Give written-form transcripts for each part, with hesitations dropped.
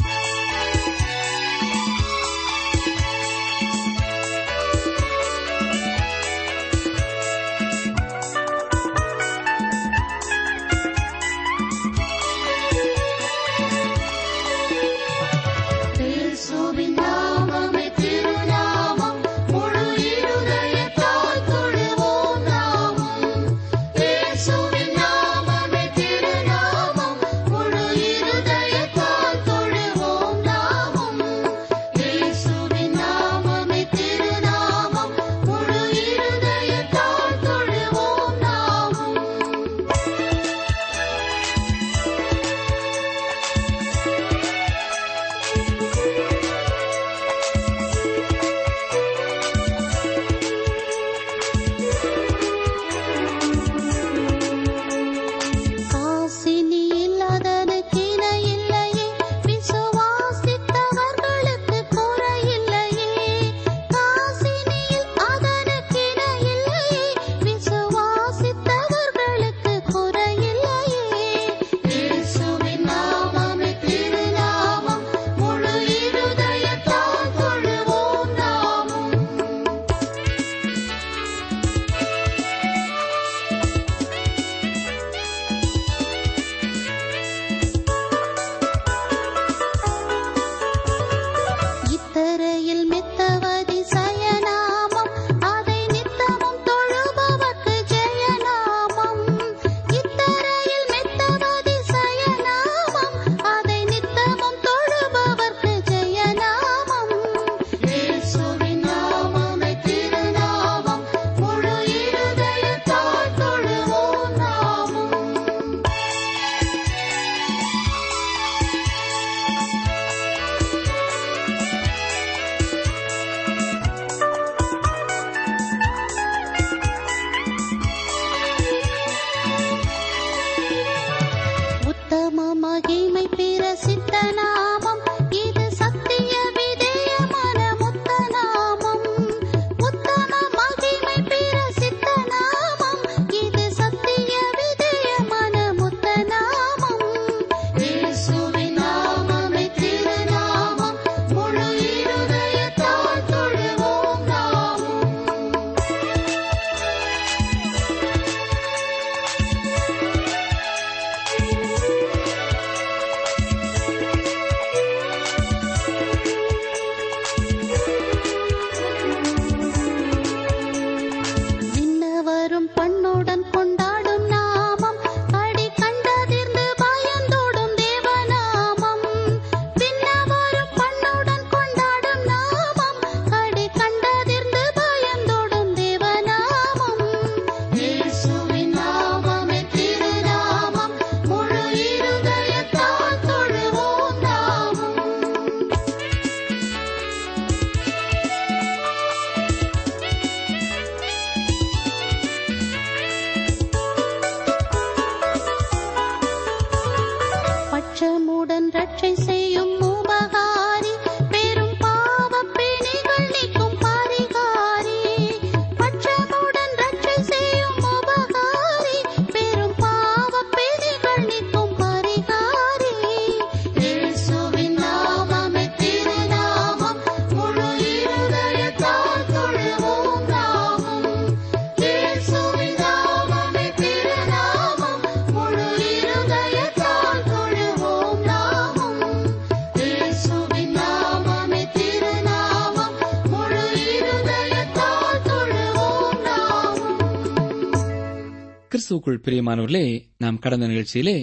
இயேசுக்குள் பிரியமானவர்களே, நாம் கடந்த நிகழ்ச்சியிலே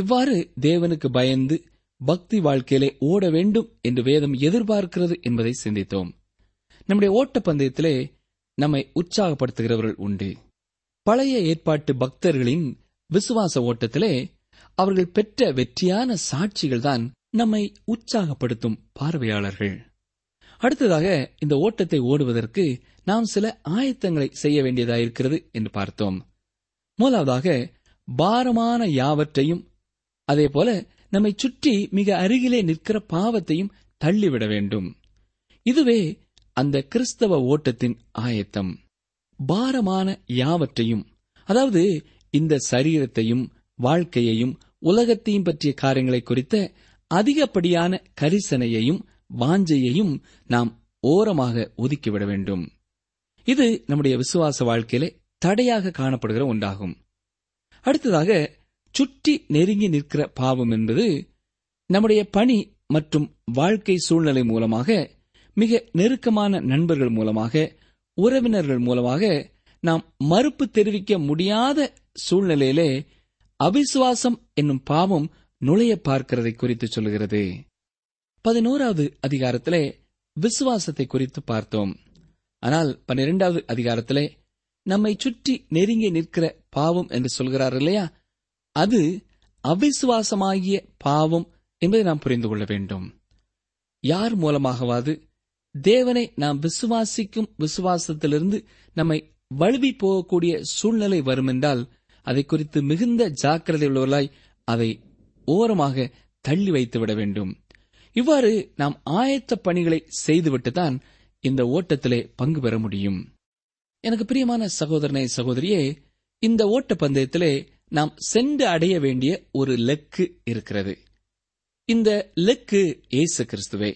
இவ்வாறு தேவனுக்கு பயந்து பக்தி வாழ்க்கையிலே ஓட வேண்டும் என்று வேதம் எதிர்பார்க்கிறது என்பதை சிந்தித்தோம். நம்முடைய ஓட்ட பந்தயத்திலே நம்மை உற்சாகப்படுத்துகிறவர்கள் உண்டு. பழைய ஏற்பாட்டு பக்தர்களின் விசுவாச ஓட்டத்திலே அவர்கள் பெற்ற வெற்றியான சாட்சிகள்தான் நம்மை உற்சாகப்படுத்தும் பார்வையாளர்கள். அடுத்ததாக இந்த ஓட்டத்தை ஓடுவதற்கு நாம் சில ஆயத்தங்களை செய்ய வேண்டியதாயிருக்கிறது என்று பார்த்தோம். முதலாவதாக, பாரமான யாவற்றையும் அதே போல நம்மை சுற்றி மிக அருகிலே நிற்கிற பாவத்தையும் தள்ளிவிட வேண்டும். இதுவே அந்த கிறிஸ்தவ ஓட்டத்தின் ஆயத்தம். பாரமான யாவற்றையும், அதாவது இந்த சரீரத்தையும் வாழ்க்கையையும் உலகத்தையும் பற்றிய காரியங்களை குறித்த அதிகப்படியான கரிசனையையும் வாஞ்சையையும் நாம் ஓரமாக ஒதுக்கிவிட வேண்டும். இது நம்முடைய விசுவாச வாழ்க்கையிலே தடையாக காணப்படுகிற ஒன்றாகும். அடுத்ததாக, சுற்றி நெருங்கி நிற்கிற பாவம் என்பது நம்முடைய பணி மற்றும் வாழ்க்கை சூழ்நிலை மூலமாக, மிக நெருக்கமான நண்பர்கள் மூலமாக, உறவினர்கள் மூலமாக நாம் மறுப்பு தெரிவிக்க முடியாத சூழ்நிலையிலே அவிசுவாசம் என்னும் பாவம் நுழைய பார்க்கிறதை குறித்து சொல்கிறது. 11வது அதிகாரத்திலே விசுவாசத்தை குறித்து பார்த்தோம். ஆனால் 12வது அதிகாரத்திலே நம்மை சுற்றி நெருங்கி நிற்கிற பாவம் என்று சொல்கிறார் இல்லையா, அது அவிசுவாசமாகிய பாவம் என்பதை நாம் புரிந்து கொள்ள வேண்டும். யார் மூலமாகவாது தேவனை நாம் விசுவாசிக்கும் விசுவாசத்திலிருந்து நம்மை வழுவி போகக்கூடிய சூழ்நிலை வரும் என்றால் அதை குறித்து மிகுந்த ஜாக்கிரதை உள்ளவர்களாய் அதை ஓரமாக தள்ளி வைத்துவிட வேண்டும். இவ்வாறு நாம் ஆயத்த பணிகளை செய்துவிட்டுதான் இந்த ஓட்டத்திலே பங்கு பெற முடியும். எனக்கு பிரியமான சகோதரனே, சகோதரியே, இந்த ஓட்ட பந்தயத்திலே நாம் சென்று அடைய வேண்டிய ஒரு லெக்கு இருக்கிறது. இந்த லெக்கு இயேசு கிறிஸ்துவே.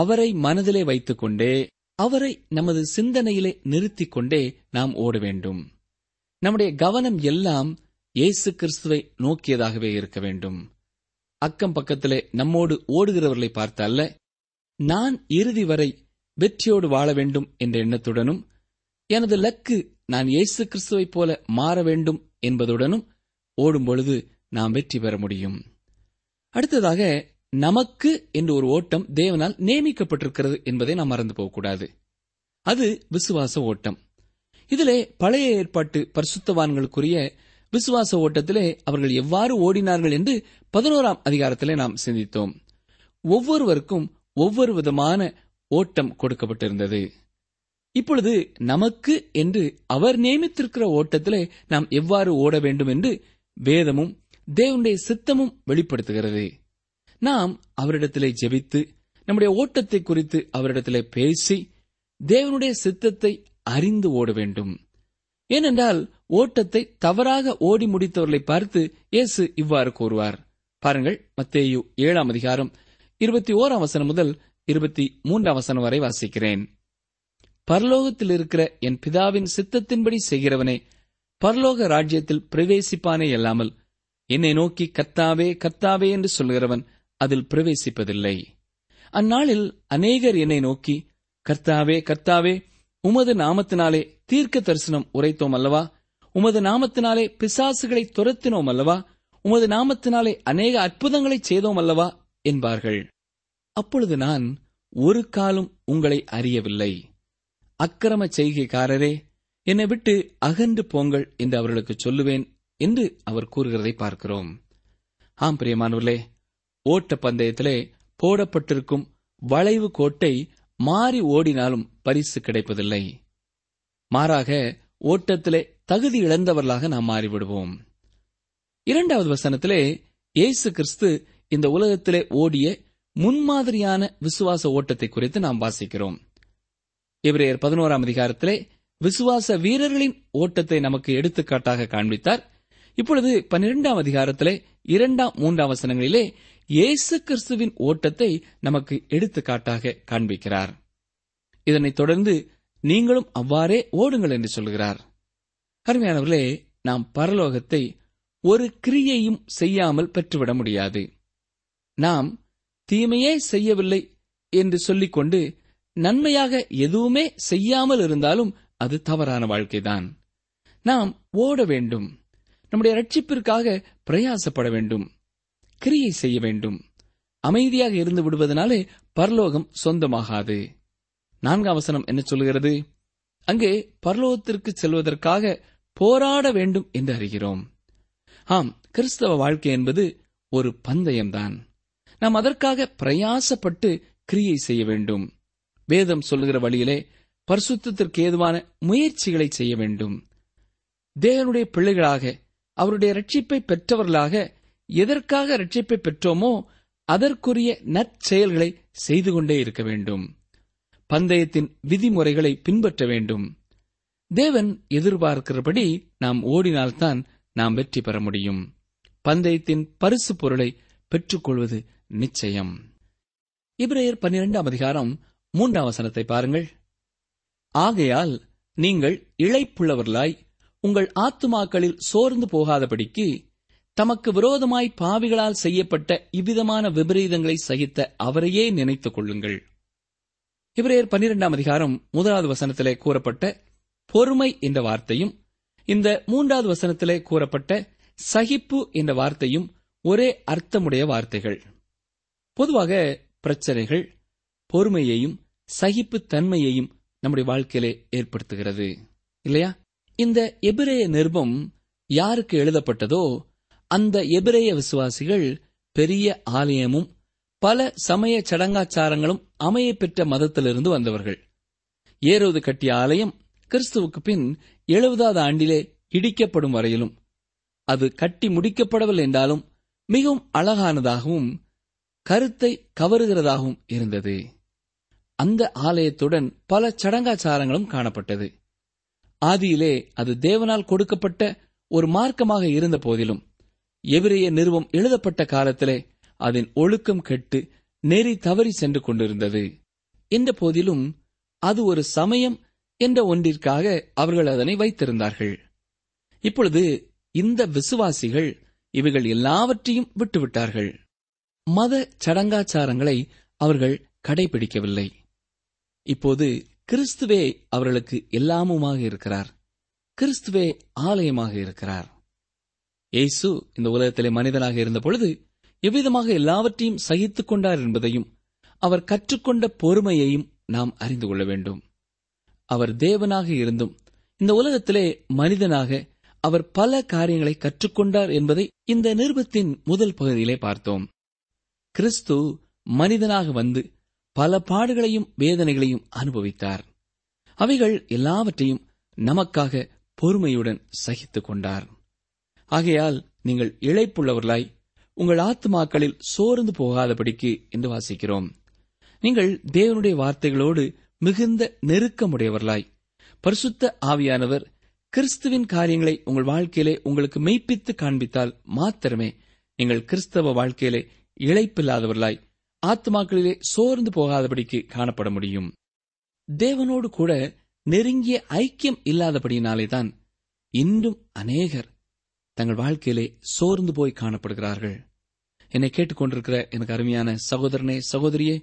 அவரை மனதிலே வைத்துக் கொண்டே, அவரை நமது சிந்தனையிலே நிறுத்திக் கொண்டே நாம் ஓட வேண்டும். நம்முடைய கவனம் எல்லாம் இயேசு கிறிஸ்துவை நோக்கியதாகவே இருக்க வேண்டும். அக்கம் பக்கத்திலே நம்மோடு ஓடுகிறவர்களை பார்த்த அல்ல, நான் இறுதி வரை வெற்றியோடு வாழ வேண்டும் என்ற எண்ணத்துடனும், எனது லக்கு நான் இயேசு கிறிஸ்துவைப் போல மாற வேண்டும் என்பதுடனும் ஓடும் பொழுது நாம் வெற்றி பெற முடியும். அடுத்ததாக, நமக்கு என்று ஒரு ஓட்டம் தேவனால் நியமிக்கப்பட்டிருக்கிறது என்பதை நாம் மறந்து போகக்கூடாது. அது விசுவாச ஓட்டம். இதிலே பழைய ஏற்பாட்டு பரிசுத்தவான்களுக்குரிய விசுவாச ஓட்டத்திலே அவர்கள் எவ்வாறு ஓடினார்கள் என்று 11வது அதிகாரத்திலே நாம் சிந்தித்தோம். ஒவ்வொருவருக்கும் ஒவ்வொரு விதமான ஓட்டம் கொடுக்கப்பட்டிருந்தது. இப்பொழுது நமக்கு என்று அவர் நியமித்திருக்கிற ஓட்டத்திலே நாம் எவ்வாறு ஓட வேண்டும் என்று வேதமும் தேவனுடைய சித்தமும் வெளிப்படுத்துகிறது. நாம் அவரிடத்திலே ஜெபித்து நம்முடைய ஓட்டத்தை குறித்து அவரிடத்திலே பேசி தேவனுடைய சித்தத்தை அறிந்து ஓட வேண்டும். ஏனென்றால் ஓட்டத்தை தவறாக ஓடி முடித்தவர்களை பார்த்து இயேசு இவ்வாறு கூறுவார். பாருங்கள், மத்தேயு 7வது அதிகாரம் 21வது வசனம் முதல் 23வது வசனம் வரை வாசிக்கிறேன். பரலோகத்தில் இருக்கிற என் பிதாவின் சித்தத்தின்படி செய்கிறவனே பரலோக ராஜ்யத்தில் பிரவேசிப்பானே அல்லாமல், என்னை நோக்கி கர்த்தாவே கர்த்தாவே என்று சொல்கிறவன் அதில் பிரவேசிப்பதில்லை. அந்நாளில் அநேகர் என்னை நோக்கி, கர்த்தாவே கர்த்தாவே, உமது நாமத்தினாலே தீர்க்க தரிசனம் உரைத்தோம் அல்லவா, உமது நாமத்தினாலே பிசாசுகளை துரத்தினோம் அல்லவா, உமது நாமத்தினாலே அநேக அற்புதங்களை செய்தோம் அல்லவா என்பார்கள். அப்பொழுது நான், ஒரு காலும் உங்களை அறியவில்லை, அக்கிரம செய்கைக்காரரே, என்னை விட்டு அகன்று போங்கள் என்று அவர்களுக்கு சொல்லுவேன் என்று அவர் கூறுகிறதை பார்க்கிறோம். ஆம் பிரியமானவர்களே, ஓட்ட பந்தயத்திலே போடப்பட்டிருக்கும் வளைவு கோட்டை மாறி ஓடினாலும் பரிசு கிடைப்பதில்லை. மாறாக ஓட்டத்திலே தகுதி இழந்தவர்களாக நாம் மாறிவிடுவோம். 2வது வசனத்திலே இயேசு கிறிஸ்து இந்த உலகத்திலே ஓடிய முன்மாதிரியான விசுவாச ஓட்டத்தை குறித்து நாம் வாசிக்கிறோம். எபிரேயர் 11வது அதிகாரத்திலே விசுவாச வீரர்களின் ஓட்டத்தை நமக்கு எடுத்துக்காட்டாக காண்பித்தார். இப்பொழுது 12வது அதிகாரத்திலே 2, 3 வசனங்களிலே இயேசு கிறிஸ்துவின் ஓட்டத்தை நமக்கு எடுத்துக்காட்டாக காண்பிக்கிறார். இதனைத் தொடர்ந்து நீங்களும் அவ்வாறே ஓடுங்கள் என்று சொல்கிறார். அருமையானவர்களே, நாம் பரலோகத்தை ஒரு கிரியையும் செய்யாமல் பெற்றுவிட முடியாது. நாம் தீமையே செய்யவில்லை என்று சொல்லிக்கொண்டு நன்மையாக எதுவுமே செய்யாமல் இருந்தாலும் அது தவறான வாழ்க்கைதான். நாம் ஓட வேண்டும், நம்முடைய ரட்சிப்பிற்காக பிரயாசப்பட வேண்டும், கிரியை செய்ய வேண்டும். அமைதியாக இருந்து விடுவதனாலே பரலோகம் சொந்தமாகாது. 4ஆம் வசனம் என்ன சொல்கிறது? அங்கே பரலோகத்திற்கு செல்வதற்காக போராட வேண்டும் என்று அறிகிறோம். ஆம், கிறிஸ்தவ வாழ்க்கை என்பது ஒரு பந்தயம்தான். நாம் அதற்காக பிரயாசப்பட்டு கிரியை செய்ய வேண்டும். வேதம் சொல்லுகிற வழியிலே பரிசுத்தத்திற்கு ஏதுவான முயற்சிகளை செய்ய வேண்டும். தேவனுடைய பிள்ளைகளாக, அவருடைய ரட்சிப்பை பெற்றவர்களாக, எதற்காக ரட்சிப்பை பெற்றோமோ அதற்குரிய நற்செயல்களை செய்து கொண்டே இருக்க வேண்டும். பந்தயத்தின் விதிமுறைகளை பின்பற்ற வேண்டும். தேவன் எதிர்பார்க்கிறபடி நாம் ஓடினால்தான் நாம் வெற்றி பெற முடியும். பந்தயத்தின் பரிசு பொருளை பெற்றுக்கொள்வது நிச்சயம். எபிரேயர் 12 அதிகாரம் 3 வசனத்தை பாருங்கள். ஆகையால் நீங்கள் இளைப்புள்ளவர்களாய் உங்கள் ஆத்துமாக்களில் சோர்ந்து போகாதபடிக்கு தமக்கு விரோதமாய் பாவிகளால் செய்யப்பட்ட இவ்விதமான விபரீதங்களை சகித்த அவரையே நினைத்துக் கொள்ளுங்கள். எபிரேயர் 12 அதிகாரம் 1 வசனத்திலே கூறப்பட்ட பொறுமை என்ற வார்த்தையும் இந்த 3 வசனத்திலே கூறப்பட்ட சகிப்பு என்ற வார்த்தையும் ஒரே அர்த்தமுடைய வார்த்தைகள். பொதுவாக பிரச்சனைகள் பொறுமையையும் சகிப்பு தன்மையையும் நம்முடைய வாழ்க்கையிலே ஏற்படுத்துகிறது, இல்லையா? இந்த எபிரேய நிருபம் யாருக்கு எழுதப்பட்டதோ அந்த எபிரேய விசுவாசிகள் பெரிய ஆலயமும் பல சமய சடங்காச்சாரங்களும் அமைய பெற்ற மதத்திலிருந்து வந்தவர்கள். ஏரோது கட்டிய ஆலயம் கிறிஸ்துவுக்கு பின் 70வது ஆண்டிலே இடிக்கப்படும் வரையிலும், அது கட்டி முடிக்கப்படவில்லை என்றாலும் மிகவும் அழகானதாகவும் கருத்தை கவருகிறதாகவும் இருந்தது. அந்த ஆலயத்துடன் பல சடங்காச்சாரங்களும் காணப்பட்டது. ஆதியிலே அது தேவனால் கொடுக்கப்பட்ட ஒரு மார்க்கமாக இருந்த போதிலும் எபிரேய நிருபம் எழுதப்பட்ட காலத்திலே அதன் ஒழுக்கம் கெட்டு நெறி தவறி சென்று கொண்டிருந்தது என்ற போதிலும் அது ஒரு சமயம் என்ற ஒன்றிற்காக அவர்கள் அதனை வைத்திருந்தார்கள். இப்பொழுது இந்த விசுவாசிகள் இவைகள் எல்லாவற்றையும் விட்டுவிட்டார்கள். மத சடங்காச்சாரங்களை அவர்கள் கடைபிடிக்கவில்லை. இப்போது கிறிஸ்துவே அவர்களுக்கு எல்லாமுமாக இருக்கிறார். கிறிஸ்துவே ஆலயமாக இருக்கிறார். இயேசு இந்த உலகத்திலே மனிதனாக இருந்த பொழுது எவ்விதமாக எல்லாவற்றையும் சகித்துக் கொண்டார் என்பதையும் அவர் கற்றுக்கொண்ட பொறுமையையும் நாம் அறிந்து கொள்ள வேண்டும். அவர் தேவனாக இருந்தும் இந்த உலகத்திலே மனிதனாக அவர் பல காரியங்களை கற்றுக்கொண்டார் என்பதை இந்த நிருபத்தின் முதல் பகுதியிலே பார்த்தோம். கிறிஸ்து மனிதனாக வந்து பல பாடுகளையும் வேதனைகளையும் அனுபவித்தார். அவைகள் எல்லாவற்றையும் நமக்காக பொறுமையுடன் சகித்துக் கொண்டார். ஆகையால் நீங்கள் இளைப்புள்ளவர்களாய் உங்கள் ஆத்துமாக்களில் சோர்ந்து போகாதபடிக்கு என்று வாசிக்கிறோம். நீங்கள் தேவனுடைய வார்த்தைகளோடு மிகுந்த நெருக்கமுடையவர்களாய் பரிசுத்த ஆவியானவர் கிறிஸ்துவின் காரியங்களை உங்கள் வாழ்க்கையிலே உங்களுக்கு மெய்ப்பித்து காண்பித்தால் மாத்திரமே நீங்கள் கிறிஸ்தவ வாழ்க்கையிலே இளைப்பில்லாதவர்களாய் ஆத்துமாக்களிலே சோர்ந்து போகாதபடிக்கு காணப்பட முடியும். தேவனோடு கூட நெருங்கிய ஐக்கியம் இல்லாதபடியினாலேதான் இன்றும் அநேகர் தங்கள் வாழ்க்கையிலே சோர்ந்து போய் காணப்படுகிறார்கள். என்னை கேட்டுக்கொண்டிருக்கிற எனக்கு அருமையான சகோதரனே, சகோதரியே,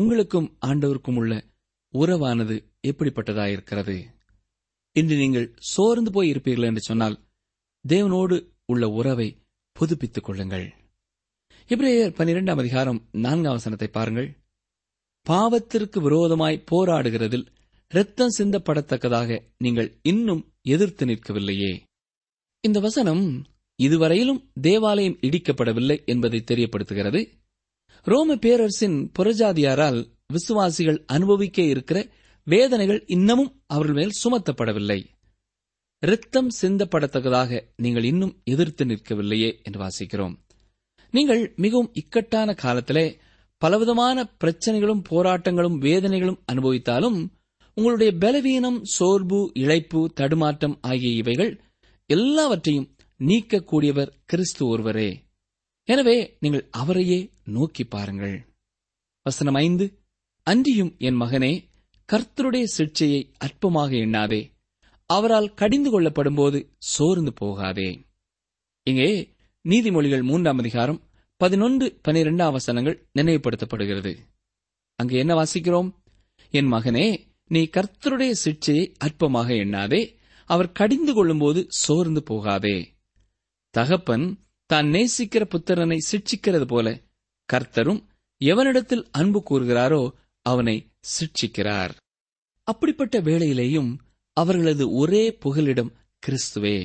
உங்களுக்கும் ஆண்டவருக்கும் உள்ள உறவானது எப்படிப்பட்டதாயிருக்கிறது? இன்று நீங்கள் சோர்ந்து போய் இருப்பீர்கள் என்று சொன்னால் தேவனோடு உள்ள உறவை புதுப்பித்துக் கொள்ளுங்கள். எபிரேயர் 12 அதிகாரம் 4 வசனத்தை பாருங்கள். பாவத்திற்கு விரோதமாய் போராடுகிறதில் இரத்தம் சிந்தப்படத்தக்கதாக நீங்கள் இன்னும் எதிர்த்து நிற்கவில்லையே. இந்த வசனம் இதுவரையிலும் தேவாலயம் இடிக்கப்படவில்லை என்பதை தெரியப்படுத்துகிறது. ரோம பேரரசின் புறஜாதியாரால் விசுவாசிகள் அனுபவிக்க இருக்கிற வேதனைகள் இன்னமும் அவர்கள் மேல் சுமத்தப்படவில்லை. இரத்தம் சிந்தப்படத்தக்கதாக நீங்கள் இன்னும் எதிர்த்து நிற்கவில்லையே என்று வாசிக்கிறோம். நீங்கள் மிகவும் இக்கட்டான காலத்திலே பலவிதமான பிரச்சனைகளும் போராட்டங்களும் வேதனைகளும் அனுபவித்தாலும் உங்களுடைய பலவீனம், சோர்வு, இளைப்பு, தடுமாற்றம் ஆகிய இவைகள் எல்லாவற்றையும் நீக்கக்கூடியவர் கிறிஸ்து ஒருவரே. எனவே நீங்கள் அவரையே நோக்கி பாருங்கள். வசனம் 5, அன்றியும் என் மகனே, கர்த்தருடைய சிட்சையை அற்பமாக எண்ணாதே, அவரால் கடிந்து கொள்ளப்படும் போது சோர்ந்து போகாதே. இங்கே நீதிமொழிகள் 3ஆம் அதிகாரம் 11, 12 வசனங்கள் நினைவுபடுத்தப்படுகிறது. அங்கு என்ன வாசிக்கிறோம்? என் மகனே, நீ கர்த்தருடைய சிட்சையை அற்பமாக எண்ணாதே, அவர் கடிந்து கொள்ளும்போது சோர்ந்து போகாதே. தகப்பன் தான் நேசிக்கிற புத்திரனை சிட்சிக்கிறது போல கர்த்தரும் எவனிடத்தில் அன்பு கூறுகிறாரோ அவனை சிட்சிக்கிறார். அப்படிப்பட்ட வேளையிலேயும் அவர்களது ஒரே புகலிடம் கிறிஸ்துவே,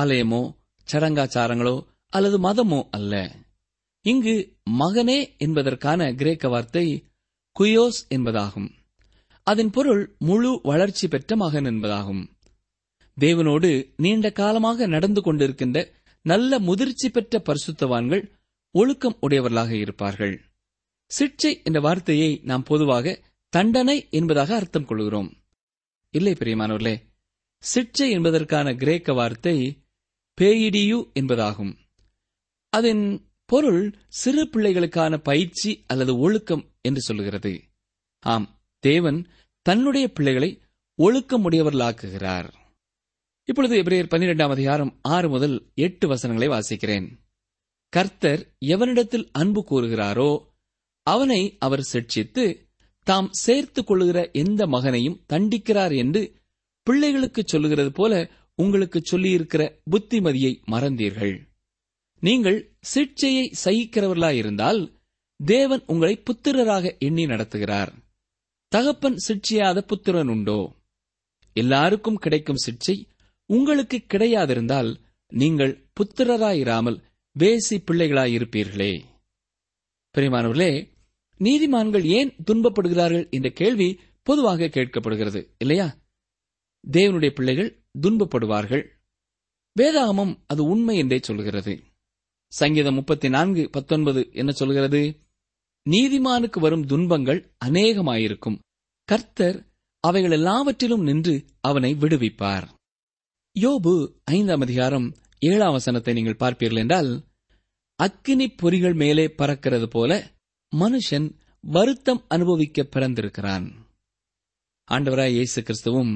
ஆலயமோ சடங்காச்சாரங்களோ அல்லது மதமோ அல்ல. இங்கு மகனே என்பதற்கான கிரேக்க வார்த்தை குயோஸ் என்பதாகும். அதன் பொருள் முழு வளர்ச்சி பெற்ற மகன் என்பதாகும். தேவனோடு நீண்ட காலமாக நடந்து கொண்டிருக்கின்ற நல்ல முதிர்ச்சி பெற்ற பரிசுத்தவான்கள் ஒழுக்கம் உடையவர்களாக இருப்பார்கள். சிட்சை என்ற வார்த்தையை நாம் பொதுவாக தண்டனை என்பதாக அர்த்தம் கொள்கிறோம். இல்லை பிரியமானவர்களே, சிட்சை என்பதற்கான கிரேக்க வார்த்தை பேயிடியு என்பதாகும். அதன் பொருள் சிறு பிள்ளைகளுக்கான பயிற்சி அல்லது ஒழுக்கம் என்று சொல்கிறது. ஆம், தேவன் தன்னுடைய பிள்ளைகளை ஒழுக்கமுடையவர்களாக்குகிறார். இப்பொழுது எபிரேயர் 12:6-8 வசனங்களை வாசிக்கிறேன். கர்த்தர் எவனிடத்தில் அன்பு கூறுகிறாரோ அவனை அவர் சிட்சித்து தாம் சேர்த்துக் கொள்ளுகிற எந்த மகனையும் தண்டிக்கிறார் என்று பிள்ளைகளுக்கு சொல்லுகிறது போல உங்களுக்கு சொல்லியிருக்கிற புத்திமதியை மறந்தீர்கள். நீங்கள் சிட்சையை சகிக்கிறவர்களாயிருந்தால் தேவன் உங்களை புத்திரராக எண்ணி நடத்துகிறார். தகப்பன் சிட்சியாத புத்திரன் உண்டோ? எல்லாருக்கும் கிடைக்கும் சிட்சை உங்களுக்கு கிடையாதிருந்தால் நீங்கள் புத்திரராயிராமல் வேசி பிள்ளைகளாயிருப்பீர்களே. பிரியமானவர்களே, நீதிமான்கள் ஏன் துன்பப்படுகிறார்கள் என்ற கேள்வி பொதுவாக கேட்கப்படுகிறது இல்லையா? தேவனுடைய பிள்ளைகள் துன்பப்படுவார்கள். வேதாகமம் அது உண்மை என்றே சொல்கிறது. சங்கீதம் 34:19 என்ன சொல்கிறது? நீதிமானுக்கு வரும் துன்பங்கள் அநேகமாயிருக்கும், கர்த்தர் அவைகள் எல்லாவற்றிலும் நின்று அவனை விடுவிப்பார். யோபு 5:7 வசனத்தை நீங்கள் பார்ப்பீர்கள் என்றால், அக்கினி பொறிகள் மேலே பறக்கிறது போல மனுஷன் வருத்தம் அனுபவிக்க பிறந்திருக்கிறான். ஆண்டவராய் இயேசு கிறிஸ்துவும்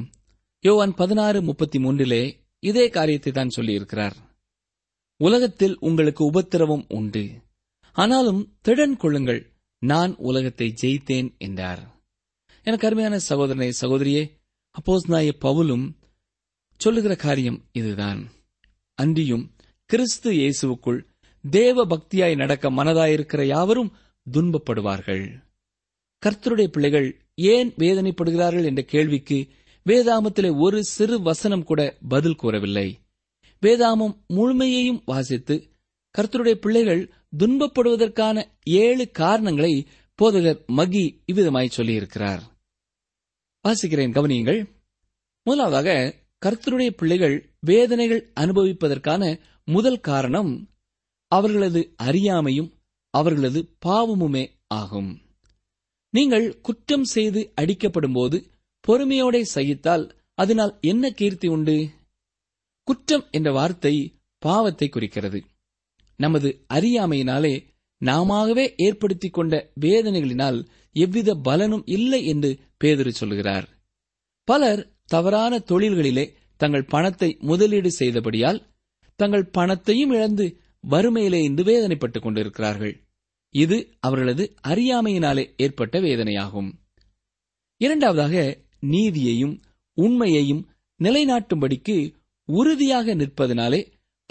யோவான் 16:33 இதே காரியத்தை தான் சொல்லியிருக்கிறார். உலகத்தில் உங்களுக்கு உபத்திரவம் உண்டு, ஆனாலும் திடன் கொள்ளுங்கள், நான் உலகத்தை ஜெயித்தேன் என்றார். எனக்கு அருமையான சகோதரனே சகோதரியே, அப்போஸ்தலனாகிய பவுலும் சொல்லுகிற காரியம் இதுதான். அன்றியும் கிறிஸ்து இயேசுவுக்குள் தேவ பக்தியாய் நடக்க மனதாயிருக்கிற யாவரும் துன்பப்படுவார்கள். கர்த்தருடைய பிள்ளைகள் ஏன் வேதனைப்படுகிறார்கள் என்ற கேள்விக்கு வேதாமத்திலே ஒரு சிறு வசனம் கூட பதில் கூறவில்லை. வேதாமம் முழுமையையும் வாசித்து கர்த்தருடைய பிள்ளைகள் துன்பப்படுவதற்கான 7 காரணங்களை போதகர் மகி இவ்விதமாய் சொல்லியிருக்கிறார். வாசிக்கிறேன், கவனியுங்கள். முதலாவதாக, கர்த்தருடைய பிள்ளைகள் வேதனைகள் அனுபவிப்பதற்கான முதல் காரணம் அவர்களது அறியாமையும் அவர்களது பாவமுமே ஆகும். நீங்கள் குற்றம் செய்து அடிக்கப்படும் போது பொறுமையோட சகித்தால் அதனால் என்ன கீர்த்தி உண்டு? குற்றம் என்ற வார்த்தை பாவத்தை குறிக்கிறது. நமது அறியாமையினாலே நாமவே ஏற்படுத்திக் கொண்ட வேதனைகளினால் எவ்வித பலனும் இல்லை என்று பேதுரு சொல்கிறார். பலர் தவறான தொழில்களிலே தங்கள் பணத்தை முதலீடு செய்தபடியால் தங்கள் பணத்தையும் இழந்து வறுமையிலே இருந்து வேதனைப்பட்டுக் கொண்டிருக்கிறார்கள். இது அவர்களது அறியாமையினாலே ஏற்பட்ட வேதனையாகும். இரண்டாவதாக, நீதியையும் உண்மையையும் நிலைநாட்டும்படிக்கு உறுதியாக நிற்பதனாலே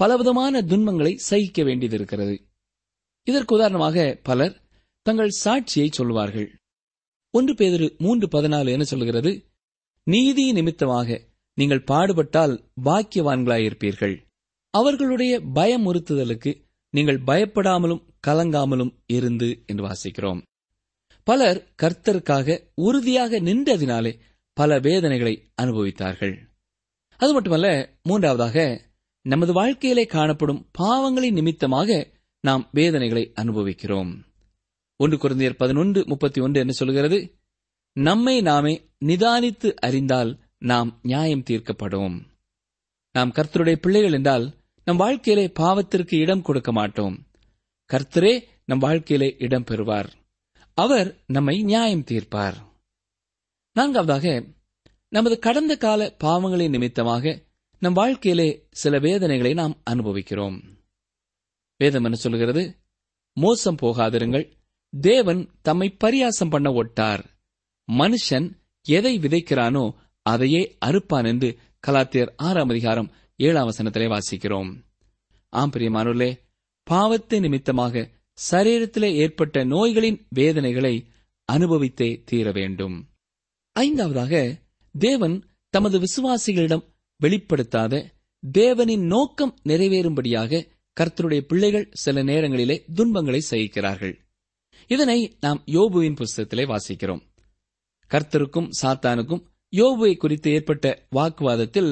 பலவிதமான துன்பங்களை சகிக்க வேண்டியிருக்கிறது. இதற்கு உதாரணமாக பலர் தங்கள் சாட்சியை சொல்வார்கள். 1 பேதுரு 3:14 என சொல்கிறது? நீதி நிமித்தமாக நீங்கள் பாடுபட்டால் பாக்கியவான்களாயிருப்பீர்கள், அவர்களுடைய பயமுறுத்துதலுக்கு நீங்கள் பயப்படாமலும் கலங்காமலும் இருந்து என்று வாசிக்கிறோம். பலர் கர்த்தருக்காக உறுதியாக நின்றதினாலே பல வேதனைகளை அனுபவித்தார்கள். அது மட்டுமல்ல, மூன்றாவதாக, நமது வாழ்க்கையிலே காணப்படும் பாவங்களின் நிமித்தமாக நாம் வேதனைகளை அனுபவிக்கிறோம். 1 Corinthians 11:31 என்ன சொல்கிறது? நம்மை நாமே நிதானித்து அறிந்தால் நாம் நியாயம் தீர்க்கப்படும். நாம் கர்த்தருடைய பிள்ளைகள் என்றால் நம் வாழ்க்கையிலே பாவத்திற்கு இடம் கொடுக்க மாட்டோம். கர்த்தரே நம் வாழ்க்கையிலே இடம் பெறுவார். அவர் நம்மை நியாயம் தீர்ப்பார். நான்காவதாக, நமது கடந்த கால பாவங்களின் நிமித்தமாக நம் வாழ்க்கையிலே சில வேதனைகளை நாம் அனுபவிக்கிறோம். வேதம் என்ன சொல்கிறது? மோசம் போகாதிருங்கள், தேவன் தம்மை பரியாசம் பண்ண ஒட்டார், மனுஷன் எதை விதைக்கிறானோ அதையே அறுப்பான் என்று கலாத்தியர் 6:7 வாசிக்கிறோம். ஆம் பிரியமானோர்களே, பாவத்தை நிமித்தமாக சரீரத்திலே ஏற்பட்ட நோய்களின் வேதனைகளை அனுபவித்தே தீர வேண்டும். 5வது, தேவன் தமது விசுவாசிகளிடம் வெளிப்படுத்தாத தேவனின் நோக்கம் நிறைவேறும்படியாக கர்த்தருடைய பிள்ளைகள் சில நேரங்களிலே துன்பங்களை சகிக்கிறார்கள். இதனை நாம் யோபுவின் புஸ்தகத்திலே வாசிக்கிறோம். கர்த்தருக்கும் சாத்தானுக்கும் யோபுவை குறித்து ஏற்பட்ட வாக்குவாதத்தில்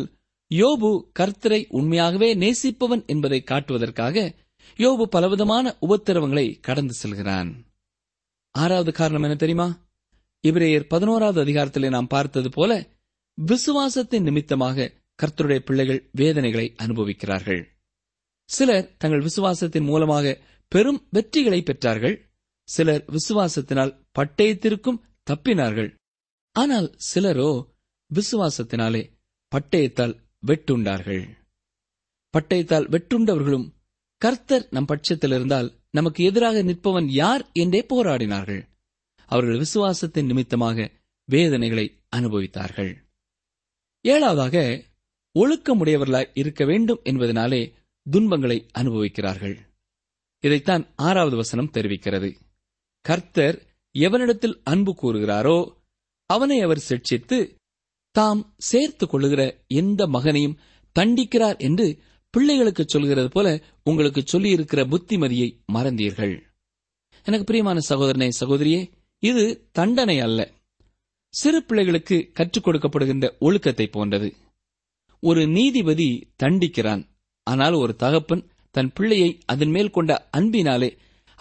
யோபு கர்த்தரை உண்மையாகவே நேசிப்பவன் என்பதை காட்டுவதற்காக யோபு பலவிதமான உபத்திரவங்களை கடந்து செல்கிறான். 6வது காரணம் என்ன தெரியுமா? எபிரேயர் 11வது அதிகாரத்திலே நாம் பார்த்தது போல விசுவாசத்தின் நிமித்தமாக கர்த்தருடைய பிள்ளைகள் வேதனைகளை அனுபவிக்கிறார்கள். சிலர் தங்கள் விசுவாசத்தின் மூலமாக பெரும் வெற்றிகளை பெற்றார்கள். சிலர் விசுவாசத்தினால் பட்டயத்திற்கும் தப்பினார்கள். ஆனால் சிலரோ விசுவாசத்தினாலே பட்டயத்தால் வெட்டுண்டார்கள். பட்டயத்தால் வெட்டுண்டவர்களும் கர்த்தர் நம் பட்சத்தில் இருந்தால் நமக்கு எதிராக நிற்பவன் யார் என்றே போராடினார்கள். அவர்கள் விசுவாசத்தின் நிமித்தமாக வேதனைகளை அனுபவித்தார்கள். 7வது, ஒழுக்கமுடையவர்களாய் இருக்க வேண்டும் என்பதனாலே துன்பங்களை அனுபவிக்கிறார்கள். இதைத்தான் 6வது வசனம் தெரிவிக்கிறது. கர்த்தர் எவனிடத்தில் அன்பு கூறுகிறாரோ அவனை அவர் சிட்சித்து தாம் சேர்த்துக் கொள்ளுகிற எந்த மகனையும் தண்டிக்கிறார் என்று பிள்ளைகளுக்கு சொல்கிறது போல உங்களுக்கு சொல்லியிருக்கிற புத்திமதியை மறந்தீர்கள். எனக்கு பிரியமான சகோதரனே, சகோதரியே, இது தண்டனை அல்ல. சிறு பிள்ளைகளுக்கு கற்றுக் கொடுக்கப்படுகின்ற ஒழுக்கத்தை போன்றது. ஒரு நீதிபதி தண்டிக்கிறான், ஆனால் ஒரு தகப்பன் தன் பிள்ளையை அதன் மேல் கொண்ட அன்பினாலே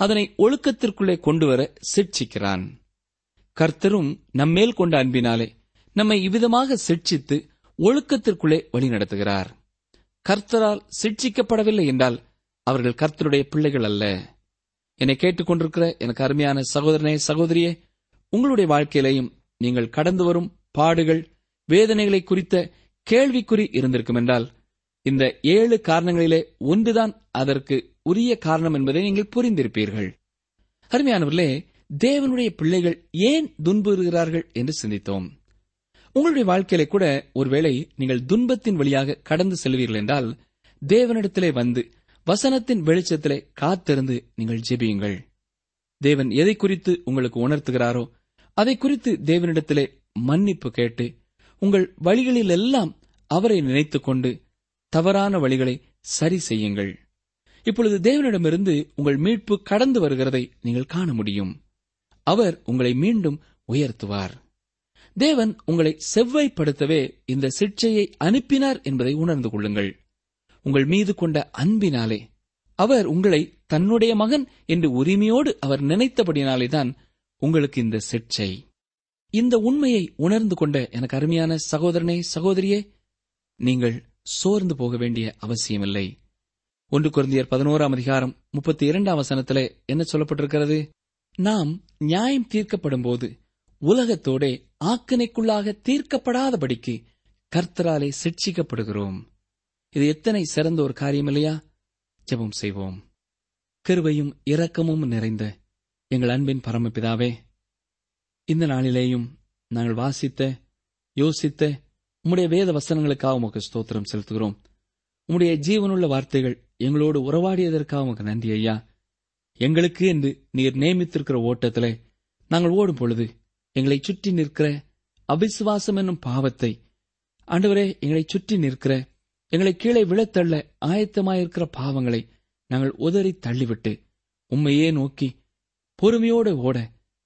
அதனை ஒழுக்கத்திற்குள்ளே கொண்டுவர சிட்சிக்கிறான். கர்த்தரும் நம்மேல் கொண்ட அன்பினாலே நம்மை இவ்விதமாக சிட்சித்து ஒழுக்கத்திற்குள்ளே வழிநடத்துகிறார். கர்த்தரால் சிட்சிக்கப்படவில்லை என்றால் அவர்கள் கர்த்தருடைய பிள்ளைகள் அல்ல. என்னை கேட்டுக்கொண்டிருக்கிற எனக்கு அருமையான சகோதரனே, சகோதரியே, உங்களுடைய வாழ்க்கையிலேயும் நீங்கள் கடந்து வரும் பாடுகள், வேதனைகளை குறித்த கேள்விக்குறி இருந்திருக்கும் என்றால் இந்த 7 காரணங்களிலே ஒன்றுதான் அதற்கு உரிய காரணம் என்பதை நீங்கள் புரிந்திருப்பீர்கள். அருமையானவர்களே, தேவனுடைய பிள்ளைகள் ஏன் துன்புறுகிறார்கள் என்று சிந்தித்தோம். உங்களுடைய வாழ்க்கையிலே கூட ஒருவேளை நீங்கள் துன்பத்தின் வழியாக கடந்து செல்வீர்கள் என்றால் தேவனிடத்திலே வந்து வசனத்தின் வெளிச்சத்திலே காத்திருந்து நீங்கள் ஜெபியுங்கள். தேவன் எதை குறித்து உங்களுக்கு உணர்த்துகிறாரோ அதை குறித்து தேவனிடத்திலே மன்னிப்பு கேட்டு உங்கள் வழிகளிலெல்லாம் அவரை நினைத்துக் கொண்டு தவறான வழிகளை சரி செய்யுங்கள். இப்பொழுது தேவனிடமிருந்து உங்கள் மீட்பு கடந்து வருகிறதை நீங்கள் காண முடியும். அவர் உங்களை மீண்டும் உயர்த்துவார். தேவன் உங்களை செவ்வாய்ப்படுத்தவே இந்த சிட்சையை அனுப்பினார் என்பதை உணர்ந்து கொள்ளுங்கள். உங்கள் மீது கொண்ட அன்பினாலே அவர் உங்களை தன்னுடைய மகன் என்று உரிமையோடு அவர் நினைத்தபடினாலேதான் உங்களுக்கு இந்த சிட்சை. இந்த உண்மையை உணர்ந்து கொண்ட எனக்கு அருமையான சகோதரனே, சகோதரியே, நீங்கள் சோர்ந்து போக வேண்டிய அவசியமில்லை. 1 கொரிந்தியர் 11:32 என்ன சொல்லப்பட்டிருக்கிறது? நாம் நியாயம் தீர்க்கப்படும் போது உலகத்தோடே ஆக்கினைக்குள்ளாக தீர்க்கப்படாதபடிக்கு கர்த்தராலே சிட்சிக்கப்படுகிறோம். இது எத்தனை சிறந்த ஒரு காரியம் இல்லையா? ஜெபம் செய்வோம். கிருபையும் இரக்கமும் நிறைந்த எங்கள் அன்பின் பரமபிதாவே, இந்த நாளிலேயும் நாங்கள் வாசித்த, யோசித்த உம்முடைய வேத வசனங்களுக்காக உமக்கு ஸ்தோத்திரம் செலுத்துகிறோம். உம்முடைய ஜீவனுள்ள வார்த்தைகள் எங்களோடு உறவாடியதற்காக உமக்கு நன்றி ஐயா. எங்களுக்கு என்று நீர் நியமித்திருக்கிற ஓட்டத்திலே நாங்கள் ஓடும் பொழுது எங்களை சுற்றி நிற்கிற அவிசுவாசம் என்னும் பாவத்தை ஆண்டவரே, எங்களை சுற்றி நிற்கிற, எங்களை கீழே விழத்தள்ள ஆயத்தமாயிருக்கிற பாவங்களை நாங்கள் உதறி தள்ளிவிட்டு உம்மையே நோக்கி பொறுமையோடு ஓட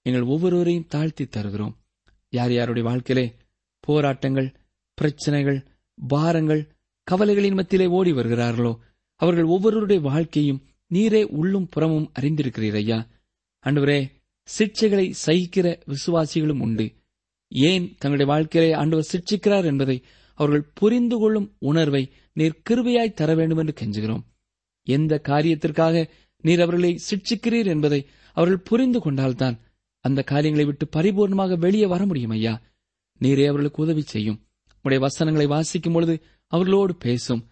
எங்கள் ஒவ்வொருவரையும் தாழ்த்தி தருகிறோம். யார் யாருடைய வாழ்க்கையிலே போராட்டங்கள், பிரச்சனைகள், பாரங்கள், கவலைகளின் மத்தியிலே ஓடி வருகிறார்களோ அவர்கள் ஒவ்வொருவருடைய வாழ்க்கையும் நீரே உள்ளும் புறமும் அறிந்திருக்கிறீர் ஐயா. ஆண்டவரே, சிட்சைகளை சகிக்கிற விசுவாசிகளும் உண்டு. ஏன் தங்களுடைய வாழ்க்கையிலே ஆண்டவர் சிட்சிக்கிறார் என்பதை அவர்கள் புரிந்து கொள்ளும் உணர்வை நீர் கிருபையாய் தர வேண்டும் என்று கெஞ்சுகிறோம். எந்த காரியத்திற்காக நீர் அவர்களை சிட்சிக்கிறீர் என்பதை அவர்கள் புரிந்து கொண்டால்தான் அந்த காரியங்களை விட்டு பரிபூர்ணமாக வெளியே வர முடியும் ஐயா. நீரே அவர்களுக்கு உதவி செய்யும். உடைய வசனங்களை வாசிக்கும் பொழுது அவர்களோடு பேசும்.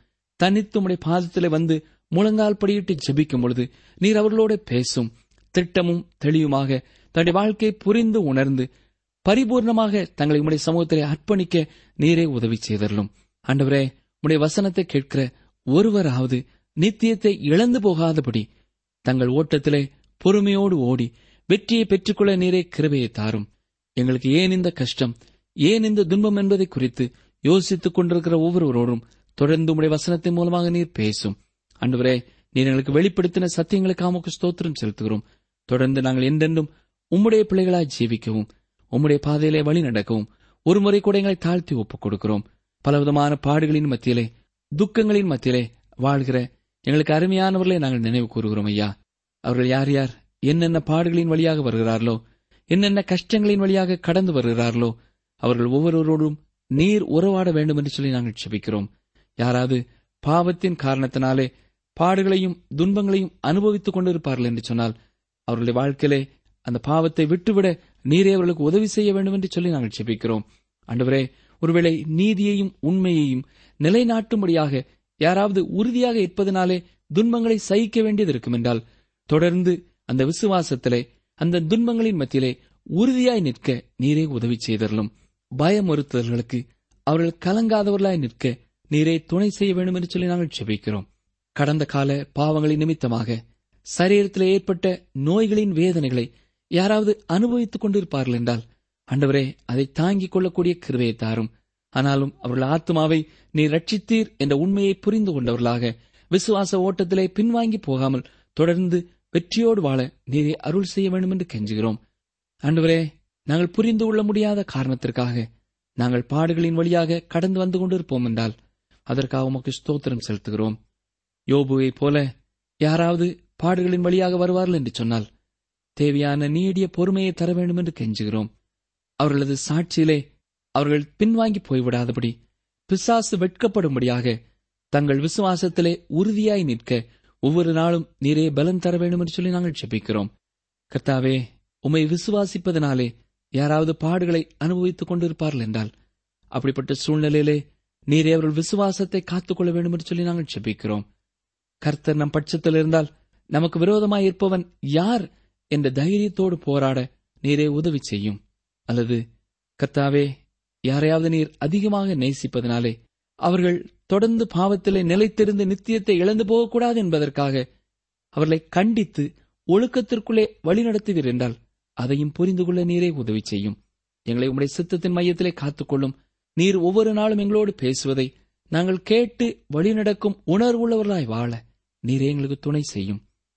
தனித்து உடைய பாதத்திலே வந்து முழங்கால் படியிட்டு ஜெபிக்கும் பொழுது நீர் அவர்களோடு பேசும். திட்டமும் தெளிவுமாக தன்னுடைய வாழ்க்கையை புரிந்து உணர்ந்து பரிபூர்ணமாக தங்களை உடைய சமூகத்திலே அர்ப்பணிக்க நீரே உதவி செய்தரலும். ஆண்டவரே, உம்முடைய வசனத்தை கேட்கிற ஒருவராவது நித்தியத்தை இழந்து போகாதபடி தங்கள் ஓட்டத்திலே பொறுமையோடு ஓடி வெற்றியை பெற்றுக்கொள்ள நீரே கிருபையை தாரும். எங்களுக்கு ஏன் இந்த கஷ்டம், ஏன் இந்த துன்பம் என்பதை குறித்து யோசித்துக் கொண்டிருக்கிற ஒவ்வொருவரோடும் தொடர்ந்து உம்முடைய வசனத்தின் மூலமாக நீர் பேசும். ஆண்டவரே, நீர் எங்களுக்கு வெளிப்படுத்தின சத்தியங்களுக்கு உமக்கு ஸ்தோத்திரம் செலுத்துகிறோம். தொடர்ந்து நாங்கள் என்றென்றும் உம்முடைய பிள்ளைகளாய் ஜீவிக்கவும், உம்முடைய பாதையிலே வழி நடக்கவும் ஒருமுறை கூட எங்களை தாழ்த்தி ஒப்புக் கொடுக்கிறோம். பலவிதமான பாடுகளின் மத்தியிலே, துக்கங்களின் மத்தியிலே வாழ்கிற எங்களுக்கு அருமையானவர்களை நாங்கள் நினைவு கூறுகிறோம் ஐயா. அவர்கள் யார் யார் என்னென்ன பாடுகளின் வழியாக வருகிறார்களோ, என்னென்ன கஷ்டங்களின் வழியாக கடந்து வருகிறார்களோ, அவர்கள் ஒவ்வொருவரோடும் நீர் உறவாட வேண்டும் என்று சொல்லி நாங்கள் ஜெபிக்கிறோம். யாராவது பாவத்தின் காரணத்தினாலே பாடுகளையும் துன்பங்களையும் அனுபவித்துக் கொண்டிருப்பார்கள் என்று சொன்னால், அவர்களுடைய வாழ்க்கையிலே அந்த பாவத்தை விட்டுவிட நீரே அவர்களுக்கு உதவி செய்ய வேண்டும் என்று சொல்லி நாங்கள் ஜெபிக்கிறோம். ஆண்டவரே, ஒருவேளை நீதியையும் உண்மையையும் நிலைநாட்டும்படியாக யாராவது உறுதியாக இருப்பதனாலே துன்பங்களை சகிக்க வேண்டியது இருக்கும் என்றால், தொடர்ந்து அந்த விசுவாசத்திலே அந்த துன்பங்களின் மத்தியிலே உறுதியாய் நிற்க நீரே உதவி செய்தரலும். பயமுறுத்தல்களுக்கு அவர்கள் கலங்காதவர்களாய் நிற்க நீரே துணை செய்ய வேண்டும் என்று சொல்லி நாங்கள் ஜெபிக்கிறோம். கடந்த கால பாவங்களின் நிமித்தமாக சரீரத்திலே ஏற்பட்ட நோய்களின் வேதனைகளை யாராவது அனுபவித்துக் கொண்டிருப்பார்கள் என்றால், ஆண்டவரே, அதை தாங்கிக் கொள்ளக்கூடிய கிருபையை தாரும். ஆனாலும் அவர்கள் ஆத்மாவை நீர் ரட்சித்தீர் என்ற உண்மையை புரிந்து கொண்டவர்களாக விசுவாச ஓட்டத்திலே பின்வாங்கி போகாமல் தொடர்ந்து வெற்றியோடு வாழ நீரை அருள் செய்ய வேண்டும் என்று கெஞ்சுகிறோம். ஆண்டவரே, நாங்கள் புரிந்து கொள்ள முடியாத காரணத்திற்காக நாங்கள் பாடுகளின் வழியாக கடந்து வந்து கொண்டிருப்போம் என்றால், அதற்காக உமக்கு ஸ்தோத்திரம் செலுத்துகிறோம். யோபுவை போல யாராவது பாடுகளின் வழியாக வருவார்கள் என்று சொன்னால், தேவையான நீடிய பொறுமையை தர வேண்டும் என்று கெஞ்சுகிறோம். அவர்களது சாட்சியிலே அவர்கள் பின்வாங்கி போய்விடாதபடி, பிசாசு வெட்கப்படும்படியாக தங்கள் விசுவாசத்திலே உறுதியாய் நிற்க ஒவ்வொரு நாளும் நீரே பலன் தர வேண்டும் என்று சொல்லி நாங்கள் ஜெபிக்கிறோம். கர்த்தாவே, உம்மை விசுவாசிப்பதனாலே யாராவது பாடுகளை அனுபவித்துக் கொண்டிருப்பார்கள் என்றால், அப்படிப்பட்ட சூழ்நிலையிலே நீரே அவர்கள் விசுவாசத்தை காத்துக்கொள்ள வேண்டும் என்று சொல்லி நாங்கள் ஜெபிக்கிறோம். கர்த்தர் நம் பட்சத்தில் இருந்தால் நமக்கு விரோதமாய் இருப்பவன் யார் என்ற தைரியத்தோடு போராட நீரே உதவி செய்யும். அல்லது கர்த்தாவே, யாரையாவது நீர் அதிகமாக நேசிப்பதனாலே அவர்கள் தொடர்ந்து பாவத்திலே நிலைத்திருந்து நித்தியத்தை இழந்து போகக்கூடாது என்பதற்காக அவர்களை கண்டித்து ஒழுக்கத்திற்குள்ளே வழிநடத்துவீர் என்றால், அதையும் புரிந்து கொள்ள நீரே உதவி செய்யும். எங்களை உம்முடைய சித்தத்தின் மையத்திலே காத்துக்கொள்ளும். நீர் ஒவ்வொரு நாளும் எங்களோடு பேசுவதை நாங்கள் கேட்டு வழிநடக்கும் உணர்வுள்ளவர்களாய் வாழ நீரே எங்களுக்கு துணை செய்யும்.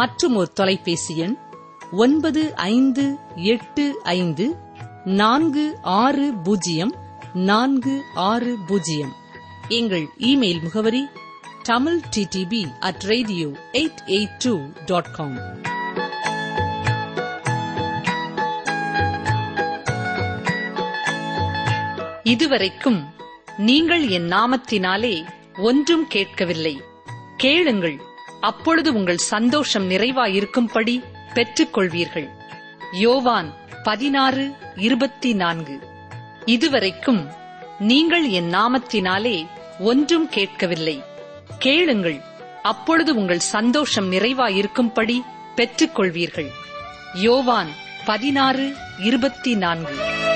மற்றும் ஒரு தொலைபேசி எண் 9585 460460. எங்கள் இமெயில் முகவரி tamilttb@radio882.com. இதுவரைக்கும் நீங்கள் என் நாமத்தினாலே ஒன்றும் கேட்கவில்லை, கேளுங்கள், அப்பொழுது உங்கள் சந்தோஷம் நிறைவாயிருக்கும்படி பெற்றுக் கொள்வீர்கள். யோவான் 16:24. இதுவரைக்கும் நீங்கள் என் நாமத்தினாலே ஒன்றும் கேட்கவில்லை, கேளுங்கள், அப்பொழுது உங்கள் சந்தோஷம் நிறைவாயிருக்கும்படி பெற்றுக் கொள்வீர்கள். யோவான் 16:24.